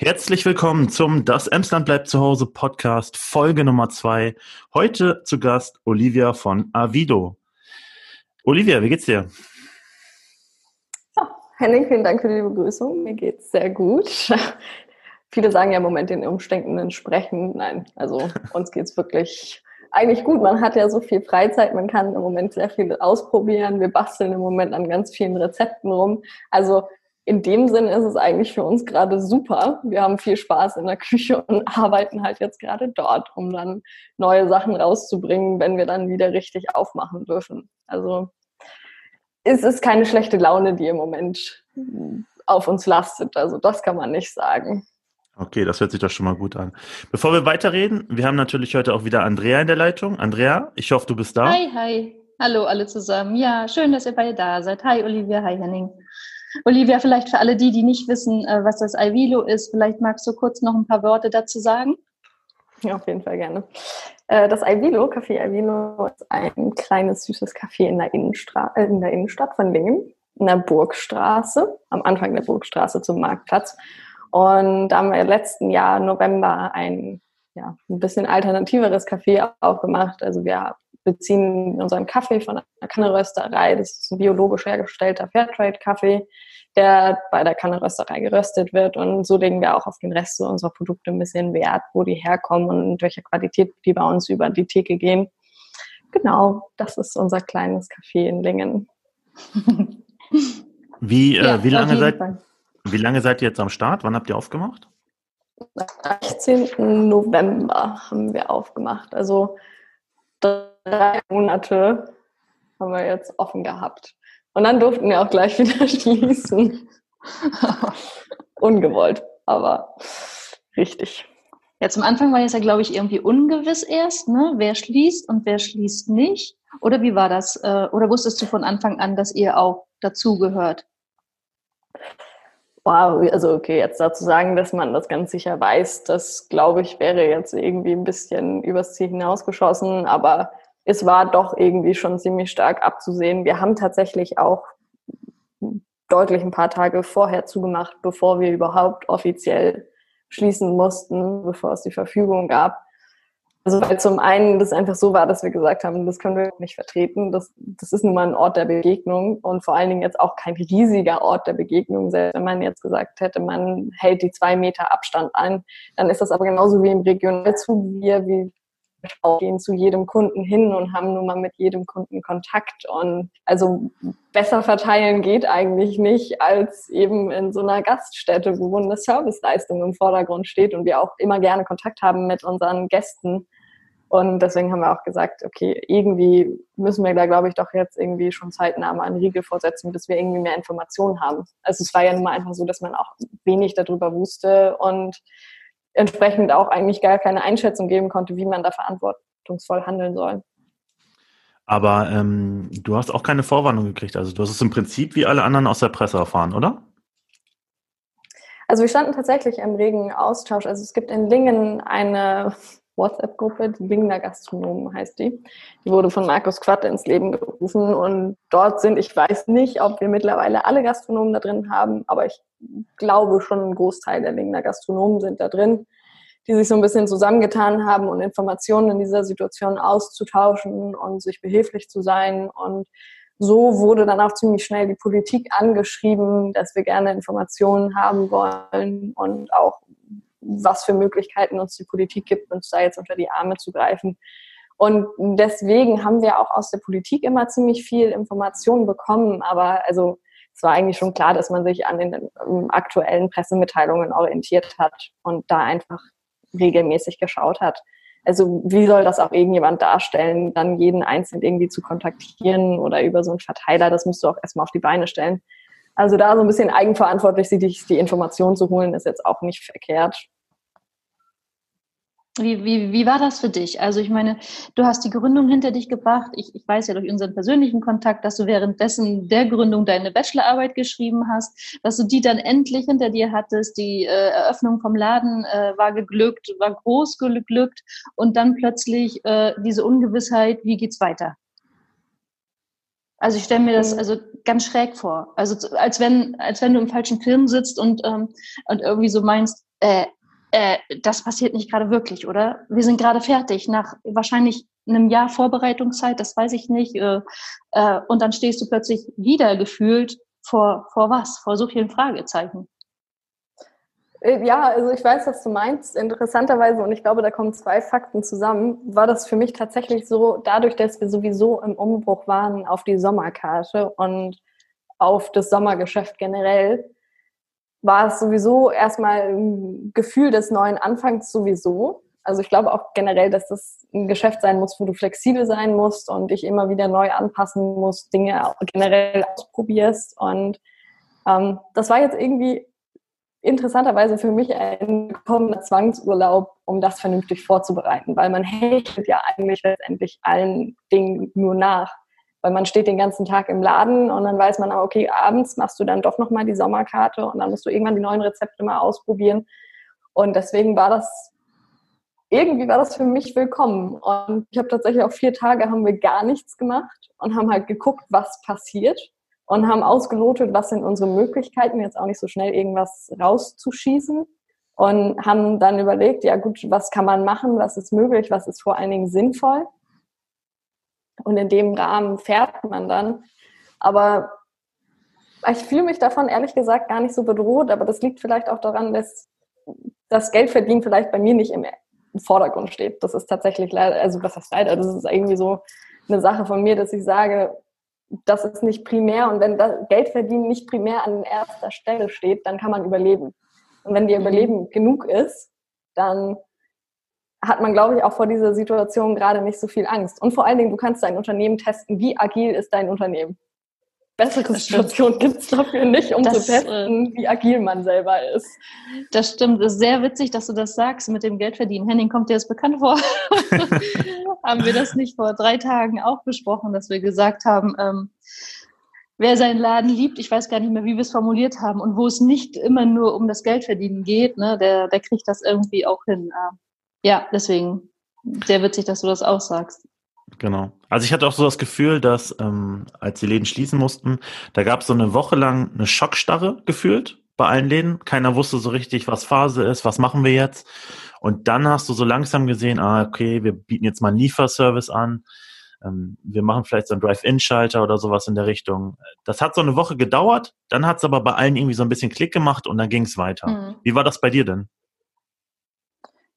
Herzlich willkommen zum Das Emsland bleibt zu Hause Podcast Folge Nummer 2. Heute zu Gast Olivia von Aivilo. Olivia, wie geht's dir? Ja, Henning, vielen Dank für die Begrüßung. Mir geht's sehr gut. Viele sagen ja im Moment den Umständen entsprechend. Nein, also uns geht's wirklich eigentlich gut. Man hat ja so viel Freizeit, man kann im Moment sehr viel ausprobieren. Wir basteln im Moment an ganz vielen Rezepten rum. Also in dem Sinn ist es eigentlich für uns gerade super. Wir haben viel Spaß in der Küche und arbeiten halt jetzt gerade dort, um dann neue Sachen rauszubringen, wenn wir dann wieder richtig aufmachen dürfen. Also es ist keine schlechte Laune, die im Moment auf uns lastet. Also das kann man nicht sagen. Okay, das hört sich doch schon mal gut an. Bevor wir weiterreden, wir haben natürlich heute auch wieder Andrea in der Leitung. Andrea, ich hoffe, du bist da. Hi, hi. Hallo alle zusammen. Ja, schön, dass ihr beide da seid. Hi Olivia, hi Henning. Olivia, vielleicht für alle die, die nicht wissen, was das Aivilo ist, vielleicht magst du kurz noch ein paar Worte dazu sagen? Ja, auf jeden Fall gerne. Das Aivilo, Café Aivilo, ist ein kleines, süßes Café in der Innenstadt von Lingen, in der Burgstraße, am Anfang der Burgstraße zum Marktplatz. Und da haben wir im letzten Jahr, November, ein bisschen alternativeres Café aufgemacht. Also wir beziehen unseren Kaffee von einer Kanne Rösterei. Das ist ein biologisch hergestellter Fairtrade-Kaffee, der bei der Kanne Rösterei geröstet wird. Und so legen wir auch auf den Rest unserer Produkte ein bisschen Wert, wo die herkommen und in welcher Qualität die bei uns über die Theke gehen. Genau, das ist unser kleines Café in Lingen. Wie lange seid ihr jetzt am Start? Wann habt ihr aufgemacht? Am 18. November haben wir aufgemacht. Also 3 Monate haben wir jetzt offen gehabt. Und dann durften wir auch gleich wieder schließen. Ungewollt, aber richtig. Ja, zum Anfang war jetzt ja, glaube ich, irgendwie ungewiss erst, ne? Wer schließt und wer schließt nicht. Oder wie war das? Oder wusstest du von Anfang an, dass ihr auch dazugehört? Wow, also okay, jetzt dazu sagen, dass man das ganz sicher weiß, das, glaube ich, wäre jetzt irgendwie ein bisschen übers Ziel hinausgeschossen, aber es war doch irgendwie schon ziemlich stark abzusehen. Wir haben tatsächlich auch deutlich ein paar Tage vorher zugemacht, bevor wir überhaupt offiziell schließen mussten, bevor es die Verfügung gab. Also weil zum einen das einfach so war, dass wir gesagt haben, das können wir nicht vertreten, das ist nun mal ein Ort der Begegnung und vor allen Dingen jetzt auch kein riesiger Ort der Begegnung. Selbst wenn man jetzt gesagt hätte, man hält die 2 Meter Abstand ein, dann ist das aber genauso wie im Regionalzug. Wir gehen zu jedem Kunden hin und haben nun mal mit jedem Kunden Kontakt. Und also besser verteilen geht eigentlich nicht, als eben in so einer Gaststätte, wo eine Serviceleistung im Vordergrund steht und wir auch immer gerne Kontakt haben mit unseren Gästen. Und deswegen haben wir auch gesagt, okay, irgendwie müssen wir da, glaube ich, doch jetzt irgendwie schon zeitnah mal einen Riegel vorsetzen, bis wir irgendwie mehr Informationen haben. Also es war ja nun mal einfach so, dass man auch wenig darüber wusste und entsprechend auch eigentlich gar keine Einschätzung geben konnte, wie man da verantwortungsvoll handeln soll. Aber du hast auch keine Vorwarnung gekriegt. Also du hast es im Prinzip wie alle anderen aus der Presse erfahren, oder? Also wir standen tatsächlich im regen Austausch. Also es gibt in Lingen eine WhatsApp-Gruppe, die Lingener Gastronomen heißt die. Die wurde von Markus Quatt ins Leben gerufen und dort sind, ich weiß nicht, ob wir mittlerweile alle Gastronomen da drin haben, aber ich glaube schon ein Großteil der Lingener Gastronomen sind da drin, die sich so ein bisschen zusammengetan haben und Informationen in dieser Situation auszutauschen und sich behilflich zu sein. Und so wurde dann auch ziemlich schnell die Politik angeschrieben, dass wir gerne Informationen haben wollen und auch was für Möglichkeiten uns die Politik gibt, uns da jetzt unter die Arme zu greifen. Und deswegen haben wir auch aus der Politik immer ziemlich viel Informationen bekommen. Aber also es war eigentlich schon klar, dass man sich an den aktuellen Pressemitteilungen orientiert hat und da einfach regelmäßig geschaut hat. Also wie soll das auch irgendjemand darstellen, dann jeden einzeln irgendwie zu kontaktieren oder über so einen Verteiler, das musst du auch erstmal auf die Beine stellen. Also da so ein bisschen eigenverantwortlich die Informationen zu holen, ist jetzt auch nicht verkehrt. Wie war das für dich? Also ich meine, du hast die Gründung hinter dich gebracht. Ich weiß ja durch unseren persönlichen Kontakt, dass du währenddessen der Gründung deine Bachelorarbeit geschrieben hast, dass du die dann endlich hinter dir hattest. Die Eröffnung vom Laden war geglückt, war groß geglückt und dann plötzlich diese Ungewissheit, wie geht's weiter? Also ich stelle mir das also ganz schräg vor. Also als wenn du im falschen Film sitzt und irgendwie so meinst, das passiert nicht gerade wirklich, oder? Wir sind gerade fertig, nach wahrscheinlich einem Jahr Vorbereitungszeit, das weiß ich nicht. Und dann stehst du plötzlich wieder gefühlt vor was? Vor so vielen Fragezeichen. Ja, also ich weiß, was du meinst. Interessanterweise, und ich glaube, da kommen zwei Fakten zusammen, war das für mich tatsächlich so, dadurch, dass wir sowieso im Umbruch waren auf die Sommerkarte und auf das Sommergeschäft generell, war es sowieso erstmal ein Gefühl des neuen Anfangs sowieso. Also ich glaube auch generell, dass das ein Geschäft sein muss, wo du flexibel sein musst und dich immer wieder neu anpassen musst, Dinge generell ausprobierst. Und das war jetzt irgendwie interessanterweise für mich ein willkommener Zwangsurlaub, um das vernünftig vorzubereiten, weil man hechelt ja eigentlich letztendlich allen Dingen nur nach, weil man steht den ganzen Tag im Laden und dann weiß man, okay, abends machst du dann doch nochmal die Sommerkarte und dann musst du irgendwann die neuen Rezepte mal ausprobieren, und deswegen war das für mich willkommen. Und ich habe tatsächlich auch 4 Tage haben wir gar nichts gemacht und haben halt geguckt, was passiert. Und haben ausgelotet, was sind unsere Möglichkeiten, jetzt auch nicht so schnell irgendwas rauszuschießen. Und haben dann überlegt, ja gut, was kann man machen, was ist möglich, was ist vor allen Dingen sinnvoll. Und in dem Rahmen fährt man dann. Aber ich fühle mich davon ehrlich gesagt gar nicht so bedroht. Aber das liegt vielleicht auch daran, dass das Geldverdienen vielleicht bei mir nicht im Vordergrund steht. Das ist tatsächlich leider, also was heißt leider, das ist irgendwie so eine Sache von mir, dass ich sage, das ist nicht primär, und wenn das Geldverdienen nicht primär an erster Stelle steht, dann kann man überleben. Und wenn dir Überleben genug ist, dann hat man, glaube ich, auch vor dieser Situation gerade nicht so viel Angst. Und vor allen Dingen, du kannst dein Unternehmen testen. Wie agil ist dein Unternehmen? Bessere Situation gibt es dafür nicht, zu testen, wie agil man selber ist. Das stimmt. Das ist sehr witzig, dass du das sagst mit dem Geldverdienen. Henning, kommt dir das bekannt vor? Haben wir das nicht vor 3 Tagen auch besprochen, dass wir gesagt haben, wer seinen Laden liebt, ich weiß gar nicht mehr, wie wir es formuliert haben, und wo es nicht immer nur um das Geldverdienen geht, ne, der kriegt das irgendwie auch hin. Ja, deswegen sehr witzig, dass du das auch sagst. Genau. Also ich hatte auch so das Gefühl, dass als die Läden schließen mussten, da gab es so eine Woche lang eine Schockstarre gefühlt bei allen Läden. Keiner wusste so richtig, was Phase ist, was machen wir jetzt. Und dann hast du so langsam gesehen, okay, wir bieten jetzt mal einen Lieferservice an. Wir machen vielleicht so einen Drive-In-Schalter oder sowas in der Richtung. Das hat so eine Woche gedauert, dann hat es aber bei allen irgendwie so ein bisschen Klick gemacht und dann ging es weiter. Mhm. Wie war das bei dir denn?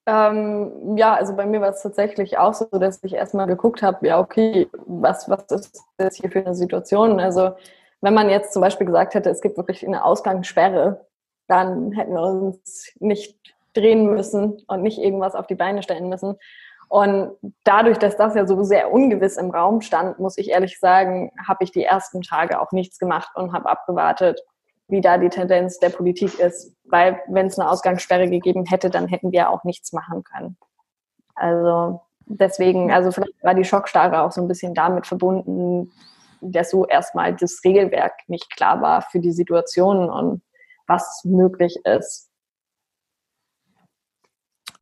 Ja, also bei mir war es tatsächlich auch so, dass ich erstmal geguckt habe, ja okay, was ist das hier für eine Situation? Also wenn man jetzt zum Beispiel gesagt hätte, es gibt wirklich eine Ausgangssperre, dann hätten wir uns nicht drehen müssen und nicht irgendwas auf die Beine stellen müssen. Und dadurch, dass das ja so sehr ungewiss im Raum stand, muss ich ehrlich sagen, habe ich die ersten Tage auch nichts gemacht und habe abgewartet, wie da die Tendenz der Politik ist. Weil wenn es eine Ausgangssperre gegeben hätte, dann hätten wir auch nichts machen können. Also deswegen, also vielleicht war die Schockstarre auch so ein bisschen damit verbunden, dass so erstmal das Regelwerk nicht klar war für die Situation und was möglich ist.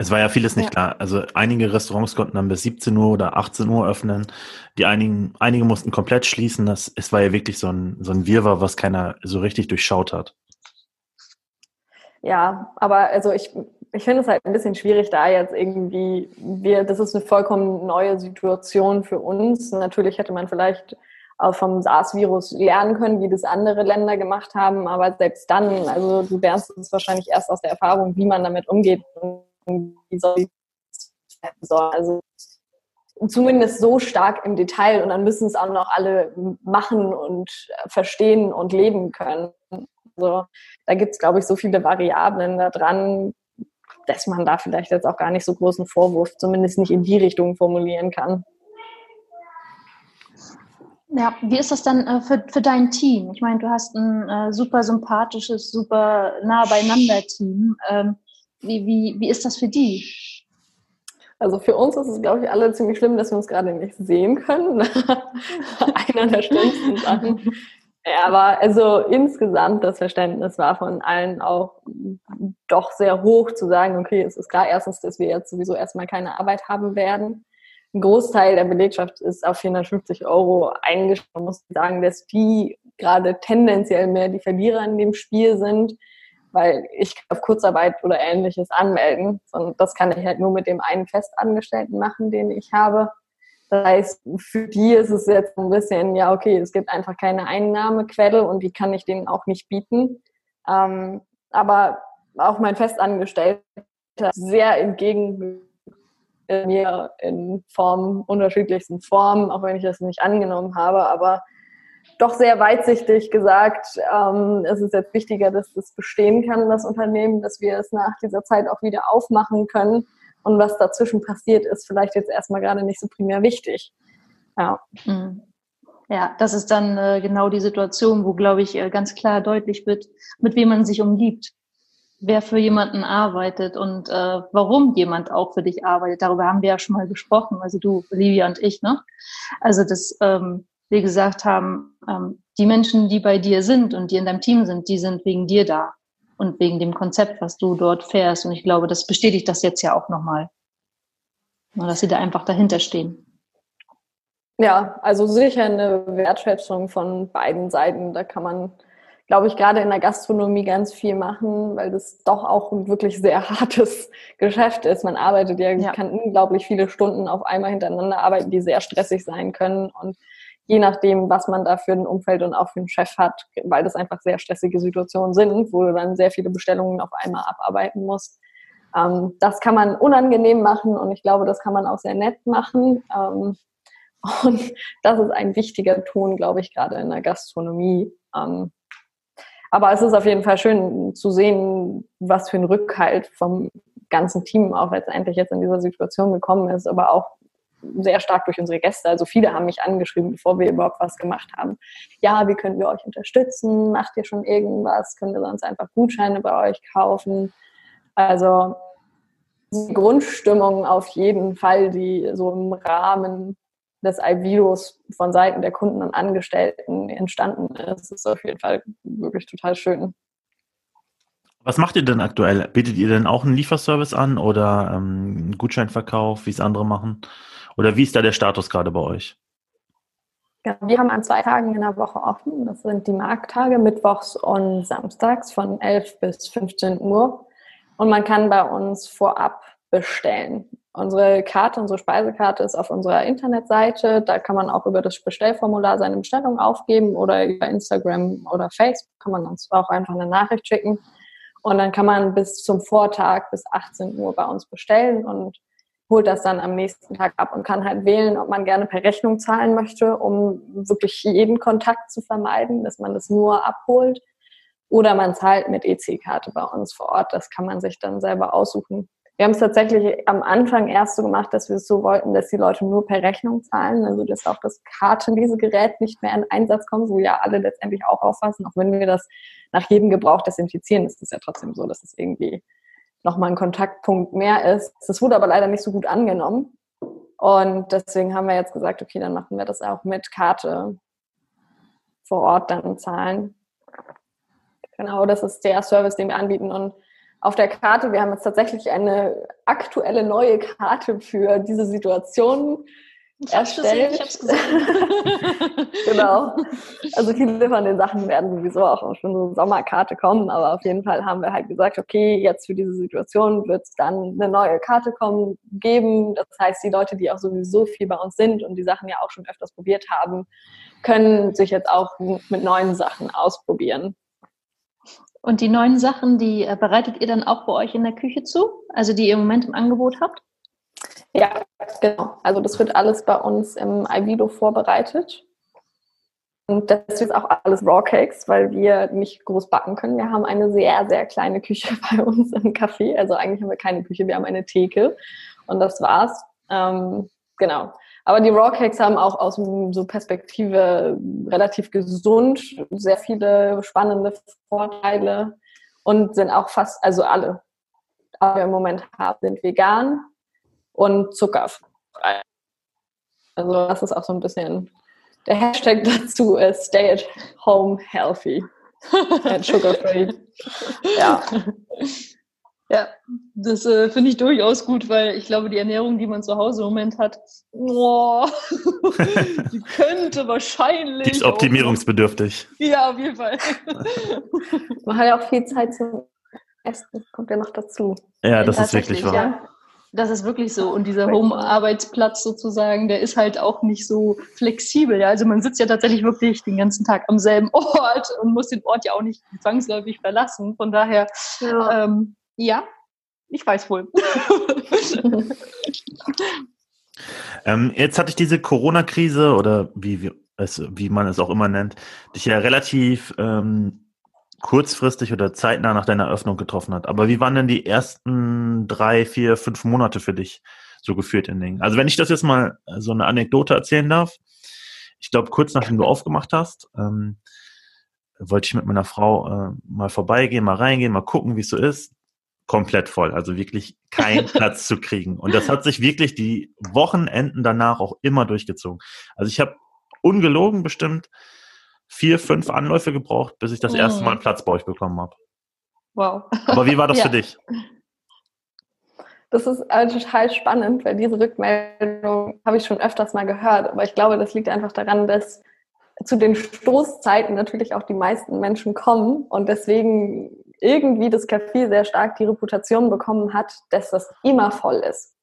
Es war ja vieles nicht klar. Also einige Restaurants konnten dann bis 17 Uhr oder 18 Uhr öffnen. Einige mussten komplett schließen. Es war ja wirklich so ein Wirrwarr, was keiner so richtig durchschaut hat. Ja, aber also ich finde es halt ein bisschen schwierig, da jetzt irgendwie, das ist eine vollkommen neue Situation für uns. Natürlich hätte man vielleicht auch vom SARS-Virus lernen können, wie das andere Länder gemacht haben, aber selbst dann, also du lernst es wahrscheinlich erst aus der Erfahrung, wie man damit umgeht und wie soll ich das machen. Also zumindest so stark im Detail, und dann müssen es auch noch alle machen und verstehen und leben können. Also da gibt es, glaube ich, so viele Variablen da dran, dass man da vielleicht jetzt auch gar nicht so großen Vorwurf, zumindest nicht in die Richtung, formulieren kann. Ja, wie ist das dann für dein Team? Ich meine, du hast ein super sympathisches, super nah beieinander Team. Wie ist das für die? Also für uns ist es, glaube ich, alle ziemlich schlimm, dass wir uns gerade nicht sehen können. Einer der schlimmsten Sachen. Ja, aber also insgesamt das Verständnis war von allen auch doch sehr hoch, zu sagen, okay, es ist klar, erstens, dass wir jetzt sowieso erstmal keine Arbeit haben werden. Ein Großteil der Belegschaft ist auf 450 € eingestellt. Man muss sagen, dass die gerade tendenziell mehr die Verlierer in dem Spiel sind, weil ich kann auf Kurzarbeit oder Ähnliches anmelden. Und das kann ich halt nur mit dem einen Festangestellten machen, den ich habe. Das heißt, für die ist es jetzt ein bisschen, ja okay, es gibt einfach keine Einnahmequelle und die kann ich denen auch nicht bieten. Aber auch mein Festangestellter sehr entgegen mir in Form, unterschiedlichsten Formen, auch wenn ich das nicht angenommen habe, aber doch sehr weitsichtig gesagt, es ist jetzt wichtiger, dass das bestehen kann, das Unternehmen, dass wir es nach dieser Zeit auch wieder aufmachen können. Und was dazwischen passiert, ist vielleicht jetzt erstmal gerade nicht so primär wichtig. Ja. Ja, das ist dann genau die Situation, wo, glaube ich, ganz klar deutlich wird, mit wem man sich umgibt, wer für jemanden arbeitet und warum jemand auch für dich arbeitet. Darüber haben wir ja schon mal gesprochen, also du, Olivia und ich, ne? Also dass wir gesagt haben, die Menschen, die bei dir sind und die in deinem Team sind, die sind wegen dir da und wegen dem Konzept, was du dort fährst. Und ich glaube, das bestätigt das jetzt ja auch nochmal, dass sie da einfach dahinter stehen. Ja, also sicher eine Wertschätzung von beiden Seiten. Da kann man, glaube ich, gerade in der Gastronomie ganz viel machen, weil das doch auch ein wirklich sehr hartes Geschäft ist. Man arbeitet ja, kann unglaublich viele Stunden auf einmal hintereinander arbeiten, die sehr stressig sein können. Und je nachdem, was man da für ein Umfeld und auch für einen Chef hat, weil das einfach sehr stressige Situationen sind, wo du dann sehr viele Bestellungen auf einmal abarbeiten musst. Das kann man unangenehm machen und ich glaube, das kann man auch sehr nett machen. Und das ist ein wichtiger Ton, glaube ich, gerade in der Gastronomie. Aber es ist auf jeden Fall schön zu sehen, was für ein Rückhalt vom ganzen Team auch letztendlich jetzt in dieser Situation gekommen ist, aber auch sehr stark durch unsere Gäste. Also viele haben mich angeschrieben, bevor wir überhaupt was gemacht haben. Ja, wie können wir euch unterstützen? Macht ihr schon irgendwas? Können wir sonst einfach Gutscheine bei euch kaufen? Also die Grundstimmung auf jeden Fall, die so im Rahmen des Aivilos von Seiten der Kunden und Angestellten entstanden ist, ist auf jeden Fall wirklich total schön. Was macht ihr denn aktuell? Bietet ihr denn auch einen Lieferservice an oder einen Gutscheinverkauf, wie es andere machen? Oder wie ist da der Status gerade bei euch? Ja, wir haben an 2 Tagen in der Woche offen. Das sind die Markttage, mittwochs und samstags von 11 bis 15 Uhr. Und man kann bei uns vorab bestellen. Unsere Speisekarte ist auf unserer Internetseite. Da kann man auch über das Bestellformular seine Bestellung aufgeben oder über Instagram oder Facebook kann man uns auch einfach eine Nachricht schicken. Und dann kann man bis zum Vortag, bis 18 Uhr bei uns bestellen und holt das dann am nächsten Tag ab und kann halt wählen, ob man gerne per Rechnung zahlen möchte, um wirklich jeden Kontakt zu vermeiden, dass man das nur abholt. Oder man zahlt mit EC-Karte bei uns vor Ort. Das kann man sich dann selber aussuchen. Wir haben es tatsächlich am Anfang erst so gemacht, dass wir es so wollten, dass die Leute nur per Rechnung zahlen, also dass auch das Kartenlesegerät nicht mehr in Einsatz kommt, wo ja alle letztendlich auch auffassen, auch wenn wir das nach jedem Gebrauch desinfizieren, ist es ja trotzdem so, dass es irgendwie nochmal ein Kontaktpunkt mehr ist. Das wurde aber leider nicht so gut angenommen und deswegen haben wir jetzt gesagt, okay, dann machen wir das auch mit Karte vor Ort dann zahlen. Genau, das ist der Service, den wir anbieten. Und auf der Karte, wir haben jetzt tatsächlich eine aktuelle neue Karte für diese Situation erstellt. Ich hab's gesehen. Genau. Also viele von den Sachen werden sowieso auch schon so eine Sommerkarte kommen, aber auf jeden Fall haben wir halt gesagt, okay, jetzt für diese Situation wird es dann eine neue Karte geben. Das heißt, die Leute, die auch sowieso viel bei uns sind und die Sachen ja auch schon öfters probiert haben, können sich jetzt auch mit neuen Sachen ausprobieren. Und die neuen Sachen, die bereitet ihr dann auch bei euch in der Küche zu? Also die ihr im Moment im Angebot habt? Ja, genau. Also das wird alles bei uns im Aivilo vorbereitet. Und das ist auch alles Raw Cakes, weil wir nicht groß backen können. Wir haben eine sehr, sehr kleine Küche bei uns im Café. Also eigentlich haben wir keine Küche, wir haben eine Theke. Und das war's. Genau. Aber die Raw Cakes haben auch aus so Perspektive relativ gesund, sehr viele spannende Vorteile und sind auch fast, also alle, die wir im Moment haben, sind vegan und zuckerfrei. Also das ist auch so ein bisschen der Hashtag dazu, ist Stay at Home Healthy and Sugar Free. Ja. Ja, das finde ich durchaus gut, weil ich glaube, die Ernährung, die man zu Hause im Moment hat, die könnte wahrscheinlich... Die ist optimierungsbedürftig. Ja, auf jeden Fall. Man hat ja auch viel Zeit zum Essenspunkte noch dazu. Ja, das ist wirklich wahr. Ja. Das ist wirklich so. Und dieser Home-Arbeitsplatz sozusagen, der ist halt auch nicht so flexibel. Ja? Also man sitzt ja tatsächlich wirklich den ganzen Tag am selben Ort und muss den Ort ja auch nicht zwangsläufig verlassen. Von daher, ja, ich weiß wohl. Jetzt hatte ich diese Corona-Krise oder wie man es auch immer nennt, dich ja relativ kurzfristig oder zeitnah nach deiner Eröffnung getroffen hat. Aber wie waren denn die ersten 3, 4, 5 Monate für dich so geführt in Lingen? Also wenn ich das jetzt mal so eine Anekdote erzählen darf, ich glaube, kurz nachdem du aufgemacht hast, wollte ich mit meiner Frau mal vorbeigehen, mal reingehen, mal gucken, wie es so ist. Komplett voll, also wirklich keinen Platz zu kriegen. Und das hat sich wirklich die Wochenenden danach auch immer durchgezogen. Also ich habe ungelogen bestimmt 4, 5 Anläufe gebraucht, bis ich das erste Mal einen Platz bei euch bekommen habe. Wow. Aber wie war das für dich? Das ist total spannend, weil diese Rückmeldung habe ich schon öfters mal gehört. Aber ich glaube, das liegt einfach daran, dass zu den Stoßzeiten natürlich auch die meisten Menschen kommen und deswegen irgendwie das Café sehr stark die Reputation bekommen hat, dass das immer voll ist.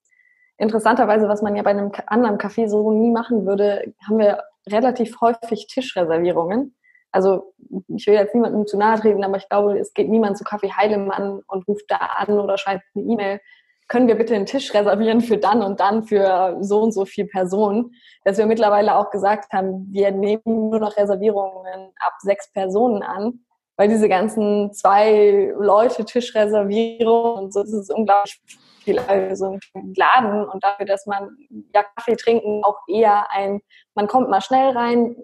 Interessanterweise, was man ja bei einem anderen Café so nie machen würde, haben wir relativ häufig Tischreservierungen. Also ich will jetzt niemandem zu nahe treten, aber ich glaube, es geht niemand zu Café Heilemann und ruft da an oder schreibt eine E-Mail, können wir bitte einen Tisch reservieren für dann und dann für so und so viele Personen. Dass wir mittlerweile auch gesagt haben, wir nehmen nur noch Reservierungen ab 6 Personen an, weil diese ganzen 2 Leute Tischreservierungen und so, das ist unglaublich viel, also im Laden, und dafür, dass man ja Kaffee trinken auch eher man kommt mal schnell rein,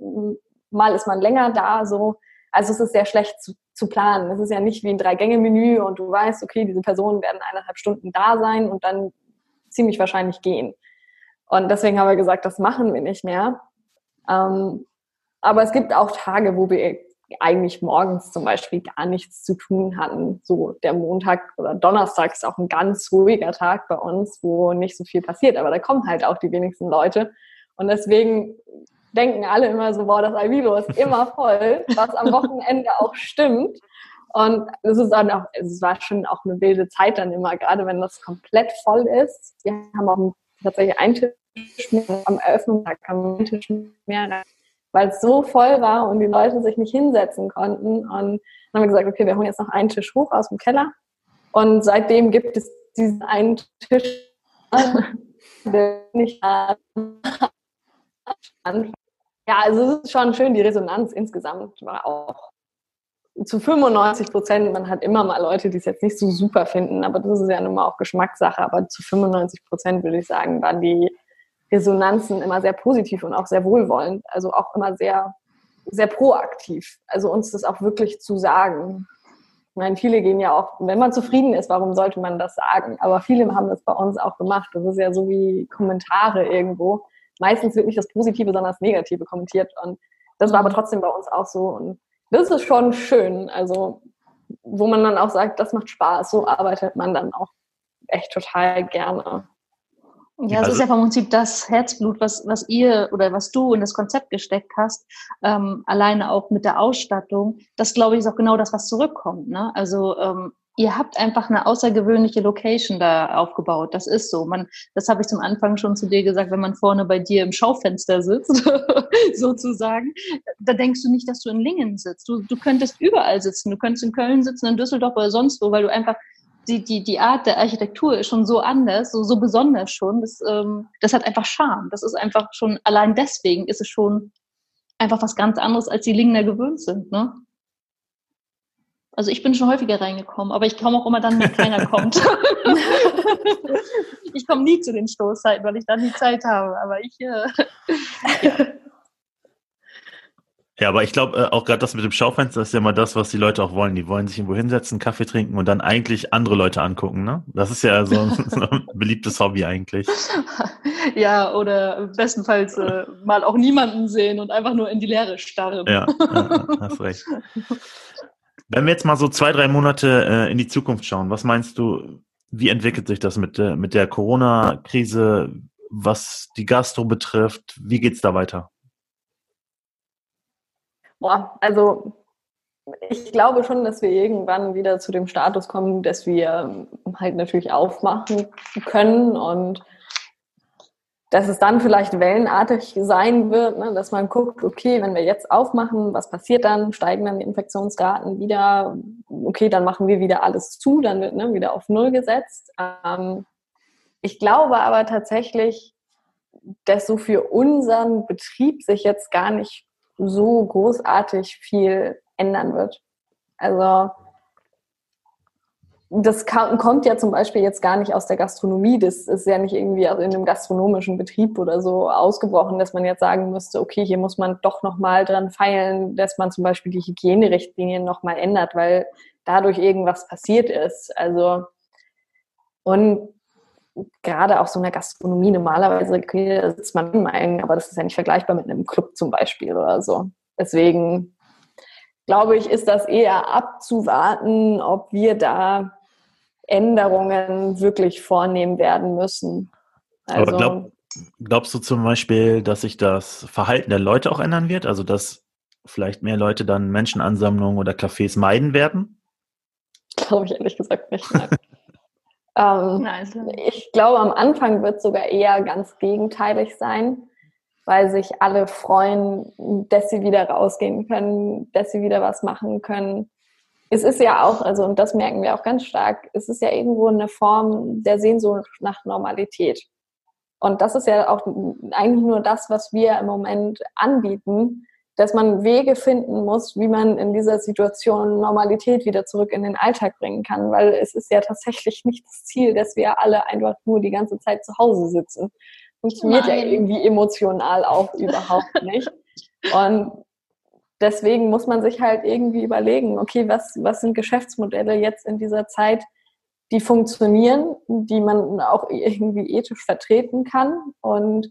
mal ist man länger da, so. Also es ist sehr schlecht zu planen. Es ist ja nicht wie ein 3-Gänge-Menü und du weißt, okay, diese Personen werden 1,5 Stunden da sein und dann ziemlich wahrscheinlich gehen. Und deswegen haben wir gesagt, das machen wir nicht mehr. Aber es gibt auch Tage, wo wir eigentlich morgens zum Beispiel gar nichts zu tun hatten. So der Montag oder Donnerstag ist auch ein ganz ruhiger Tag bei uns, wo nicht so viel passiert, aber da kommen halt auch die wenigsten Leute. Und deswegen denken alle immer so, wow, das Aivilo ist immer voll, was am Wochenende auch stimmt. Und es war schon auch eine wilde Zeit dann immer, gerade wenn das komplett voll ist. Wir haben auch tatsächlich einen Tisch mehr, am Eröffnungstag haben wir einen Tisch mehr, weil es so voll war und die Leute sich nicht hinsetzen konnten. Und dann haben wir gesagt, okay, wir holen jetzt noch einen Tisch hoch aus dem Keller. Und seitdem gibt es diesen einen Tisch, der nicht anfängt. Ja, also es ist schon schön, die Resonanz insgesamt war auch zu 95%, man hat immer mal Leute, die es jetzt nicht so super finden, aber das ist ja nun mal auch Geschmackssache, aber zu 95% würde ich sagen, waren die Resonanzen immer sehr positiv und auch sehr wohlwollend, also auch immer sehr, sehr proaktiv, also uns das auch wirklich zu sagen. Ich meine, viele gehen ja auch, wenn man zufrieden ist, warum sollte man das sagen? Aber viele haben das bei uns auch gemacht. Das ist ja so wie Kommentare irgendwo. Meistens wird nicht das Positive, sondern das Negative kommentiert. Und das war aber trotzdem bei uns auch so. Und das ist schon schön, also wo man dann auch sagt, das macht Spaß. So arbeitet man dann auch echt total gerne. Ja, es ist ja vom Prinzip das Herzblut, was ihr oder was du in das Konzept gesteckt hast, alleine auch mit der Ausstattung, das glaube ich ist auch genau das, was zurückkommt, ne? Also ihr habt einfach eine außergewöhnliche Location da aufgebaut, das ist so. Das habe ich zum Anfang schon zu dir gesagt, wenn man vorne bei dir im Schaufenster sitzt, sozusagen, da denkst du nicht, dass du in Lingen sitzt. Du könntest überall sitzen, du könntest in Köln sitzen, in Düsseldorf oder sonst wo, weil du einfach die Art der Architektur ist schon so anders, so besonders schon. Das hat einfach Charme. Das ist einfach schon, allein deswegen ist es schon einfach was ganz anderes, als die Lingener gewöhnt sind, ne? Also ich bin schon häufiger reingekommen, aber ich komme auch immer dann, wenn keiner kommt. Ich komme nie zu den Stoßzeiten, weil ich dann die Zeit habe. Aber ich... Ja, aber ich glaube, auch gerade das mit dem Schaufenster ist ja mal das, was die Leute auch wollen. Die wollen sich irgendwo hinsetzen, Kaffee trinken und dann eigentlich andere Leute angucken, ne? Das ist ja so ein beliebtes Hobby eigentlich. Ja, oder bestenfalls mal auch niemanden sehen und einfach nur in die Leere starren. Ja, hast recht. Wenn wir jetzt mal so 2-3 Monate in die Zukunft schauen, was meinst du, wie entwickelt sich das mit der Corona-Krise, was die Gastro betrifft? Wie geht's da weiter? Boah, also Ich glaube schon, dass wir irgendwann wieder zu dem Status kommen, dass wir halt natürlich aufmachen können und dass es dann vielleicht wellenartig sein wird, ne? Dass man guckt, okay, wenn wir jetzt aufmachen, was passiert dann? Steigen dann die Infektionsraten wieder? Okay, dann machen wir wieder alles zu, dann wird wieder auf Null gesetzt. Ich glaube aber tatsächlich, dass so für unseren Betrieb sich jetzt gar nicht so großartig viel ändern wird. Also das kommt ja zum Beispiel jetzt gar nicht aus der Gastronomie. Das ist ja nicht irgendwie in einem gastronomischen Betrieb oder so ausgebrochen, dass man jetzt sagen müsste, okay, hier muss man doch nochmal dran feilen, dass man zum Beispiel die Hygienerichtlinien nochmal ändert, weil dadurch irgendwas passiert ist. Also und gerade auch so in der Gastronomie normalerweise sitzt man im einen, aber das ist ja nicht vergleichbar mit einem Club zum Beispiel oder so. Deswegen glaube ich, ist das eher abzuwarten, ob wir da Änderungen wirklich vornehmen werden müssen. Also, aber glaubst du zum Beispiel, dass sich das Verhalten der Leute auch ändern wird? Also dass vielleicht mehr Leute dann Menschenansammlungen oder Cafés meiden werden? Glaube ich ehrlich gesagt nicht. Nein. Ich glaube, am Anfang wird es sogar eher ganz gegenteilig sein, weil sich alle freuen, dass sie wieder rausgehen können, dass sie wieder was machen können. Es ist ja auch, also und das merken wir auch ganz stark, es ist ja irgendwo eine Form der Sehnsucht nach Normalität. Und das ist ja auch eigentlich nur das, was wir im Moment anbieten, dass man Wege finden muss, wie man in dieser Situation Normalität wieder zurück in den Alltag bringen kann, weil es ist ja tatsächlich nicht das Ziel, dass wir alle einfach nur die ganze Zeit zu Hause sitzen. Funktioniert ja irgendwie emotional auch überhaupt nicht. Und deswegen muss man sich halt irgendwie überlegen, okay, was sind Geschäftsmodelle jetzt in dieser Zeit, die funktionieren, die man auch irgendwie ethisch vertreten kann und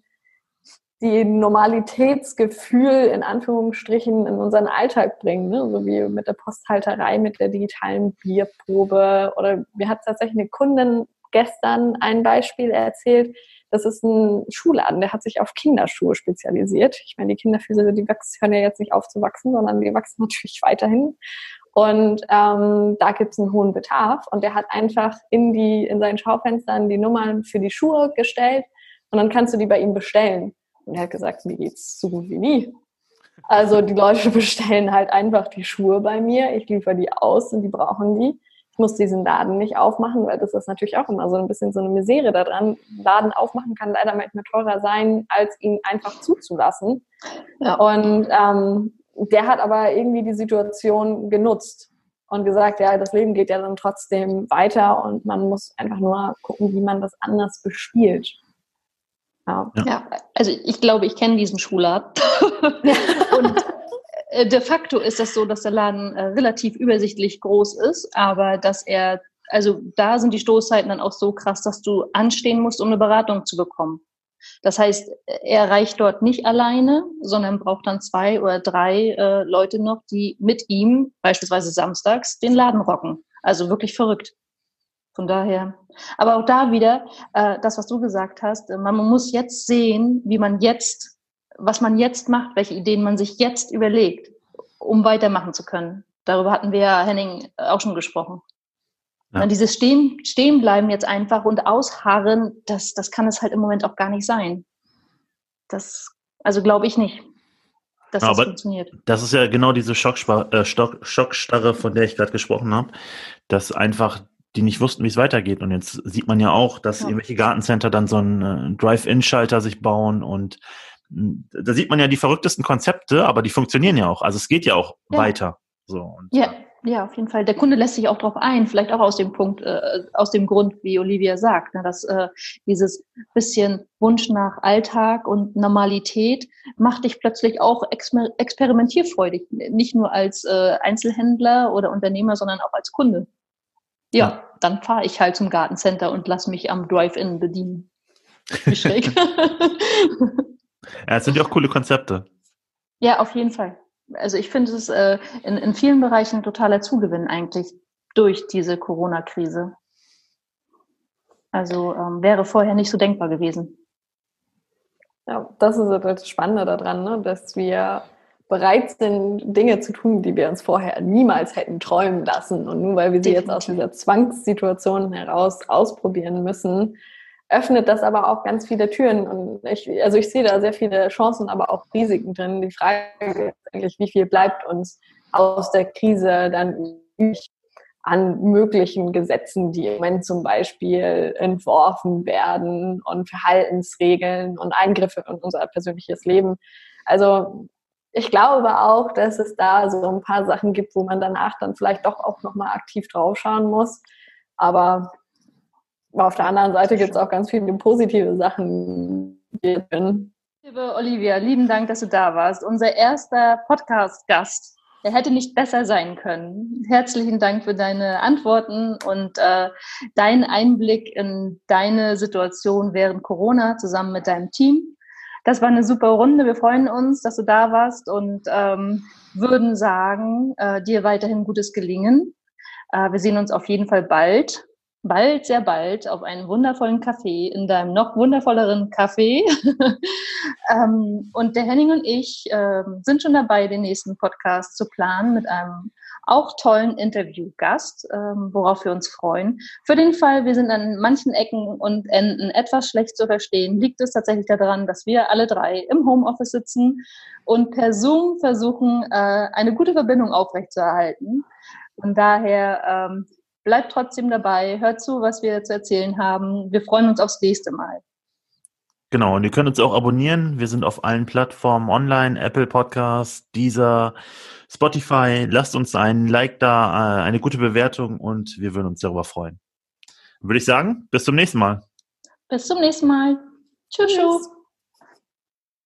die Normalitätsgefühl in Anführungsstrichen in unseren Alltag bringen, ne? So wie mit der Posthalterei, mit der digitalen Bierprobe. Oder mir hat tatsächlich eine Kundin gestern ein Beispiel erzählt. Das ist ein Schuhladen, der hat sich auf Kinderschuhe spezialisiert. Ich meine, die Kinderfüße, die hören ja jetzt nicht auf zu wachsen, sondern die wachsen natürlich weiterhin. Und da gibt es einen hohen Bedarf. Und der hat einfach in seinen Schaufenstern die Nummern für die Schuhe gestellt. Und dann kannst du die bei ihm bestellen. Und er hat gesagt, mir geht's so gut wie nie. Also die Leute bestellen halt einfach die Schuhe bei mir. Ich liefere die aus und die brauchen die. Ich muss diesen Laden nicht aufmachen, weil das ist natürlich auch immer so ein bisschen so eine Misere daran. Laden aufmachen kann leider manchmal teurer sein, als ihn einfach zuzulassen. Ja. Und der hat aber irgendwie die Situation genutzt und gesagt, ja, das Leben geht ja dann trotzdem weiter und man muss einfach nur gucken, wie man das anders bespielt. Ja. Ja, also ich glaube, ich kenne diesen Schuhladen. Und de facto ist das so, dass der Laden relativ übersichtlich groß ist, aber dass da sind die Stoßzeiten dann auch so krass, dass du anstehen musst, um eine Beratung zu bekommen. Das heißt, er reicht dort nicht alleine, sondern braucht dann 2 oder 3 Leute noch, die mit ihm, beispielsweise samstags, den Laden rocken. Also wirklich verrückt. Von daher. Aber auch da wieder, das, was du gesagt hast, man muss jetzt sehen, was man jetzt macht, welche Ideen man sich jetzt überlegt, um weitermachen zu können. Darüber hatten wir ja, Henning, auch schon gesprochen. Ja. Dieses Stehenbleiben jetzt einfach und ausharren, das kann es halt im Moment auch gar nicht sein. Also glaube ich nicht, dass das funktioniert. Das ist ja genau diese Schockstarre, von der ich gerade gesprochen habe, dass einfach die nicht wussten, wie es weitergeht. Und jetzt sieht man ja auch, dass irgendwelche Gartencenter dann so einen Drive-In-Schalter sich bauen und da sieht man ja die verrücktesten Konzepte, aber die funktionieren ja auch. Also es geht ja auch weiter. So, ja, auf jeden Fall. Der Kunde lässt sich auch drauf ein, vielleicht auch aus dem Grund, wie Olivia sagt, ne, dass dieses bisschen Wunsch nach Alltag und Normalität macht dich plötzlich auch experimentierfreudig. Nicht nur als Einzelhändler oder Unternehmer, sondern auch als Kunde. Ja, dann fahre ich halt zum Gartencenter und lasse mich am Drive-In bedienen. Wie schräg. Ja, das sind ja auch coole Konzepte. Ja, auf jeden Fall. Also ich finde es in vielen Bereichen ein totaler Zugewinn eigentlich durch diese Corona-Krise. Also wäre vorher nicht so denkbar gewesen. Ja, das ist das Spannende daran, ne? Dass wir bereit sind, Dinge zu tun, die wir uns vorher niemals hätten träumen lassen. Und nur weil wir sie jetzt aus dieser Zwangssituation heraus ausprobieren müssen, öffnet das aber auch ganz viele Türen. Und ich sehe da sehr viele Chancen, aber auch Risiken drin. Die Frage ist eigentlich, wie viel bleibt uns aus der Krise dann an möglichen Gesetzen, die im Moment zum Beispiel entworfen werden, und Verhaltensregeln und Eingriffe in unser persönliches Leben. Also ich glaube auch, dass es da so ein paar Sachen gibt, wo man danach dann vielleicht doch auch nochmal aktiv draufschauen muss. Aber auf der anderen Seite gibt es auch ganz viele positive Sachen. Liebe Olivia, lieben Dank, dass du da warst. Unser erster Podcast-Gast. Er hätte nicht besser sein können. Herzlichen Dank für deine Antworten und deinen Einblick in deine Situation während Corona zusammen mit deinem Team. Das war eine super Runde. Wir freuen uns, dass du da warst und würden sagen, dir weiterhin gutes Gelingen. Wir sehen uns auf jeden Fall bald. Bald, sehr bald, auf einen wundervollen Café, in deinem noch wundervolleren Café. Und der Henning und ich sind schon dabei, den nächsten Podcast zu planen mit einem auch tollen Interviewgast, worauf wir uns freuen. Für den Fall, wir sind an manchen Ecken und Enden etwas schlecht zu verstehen, liegt es tatsächlich daran, dass wir alle drei im Homeoffice sitzen und per Zoom versuchen, eine gute Verbindung aufrechtzuerhalten. Von daher... Bleibt trotzdem dabei, hört zu, was wir zu erzählen haben. Wir freuen uns aufs nächste Mal. Genau, und ihr könnt uns auch abonnieren. Wir sind auf allen Plattformen online, Apple Podcasts, Deezer, Spotify. Lasst uns einen Like da, eine gute Bewertung, und wir würden uns darüber freuen. Würde ich sagen, bis zum nächsten Mal. Bis zum nächsten Mal. Tschüss. Tschüss.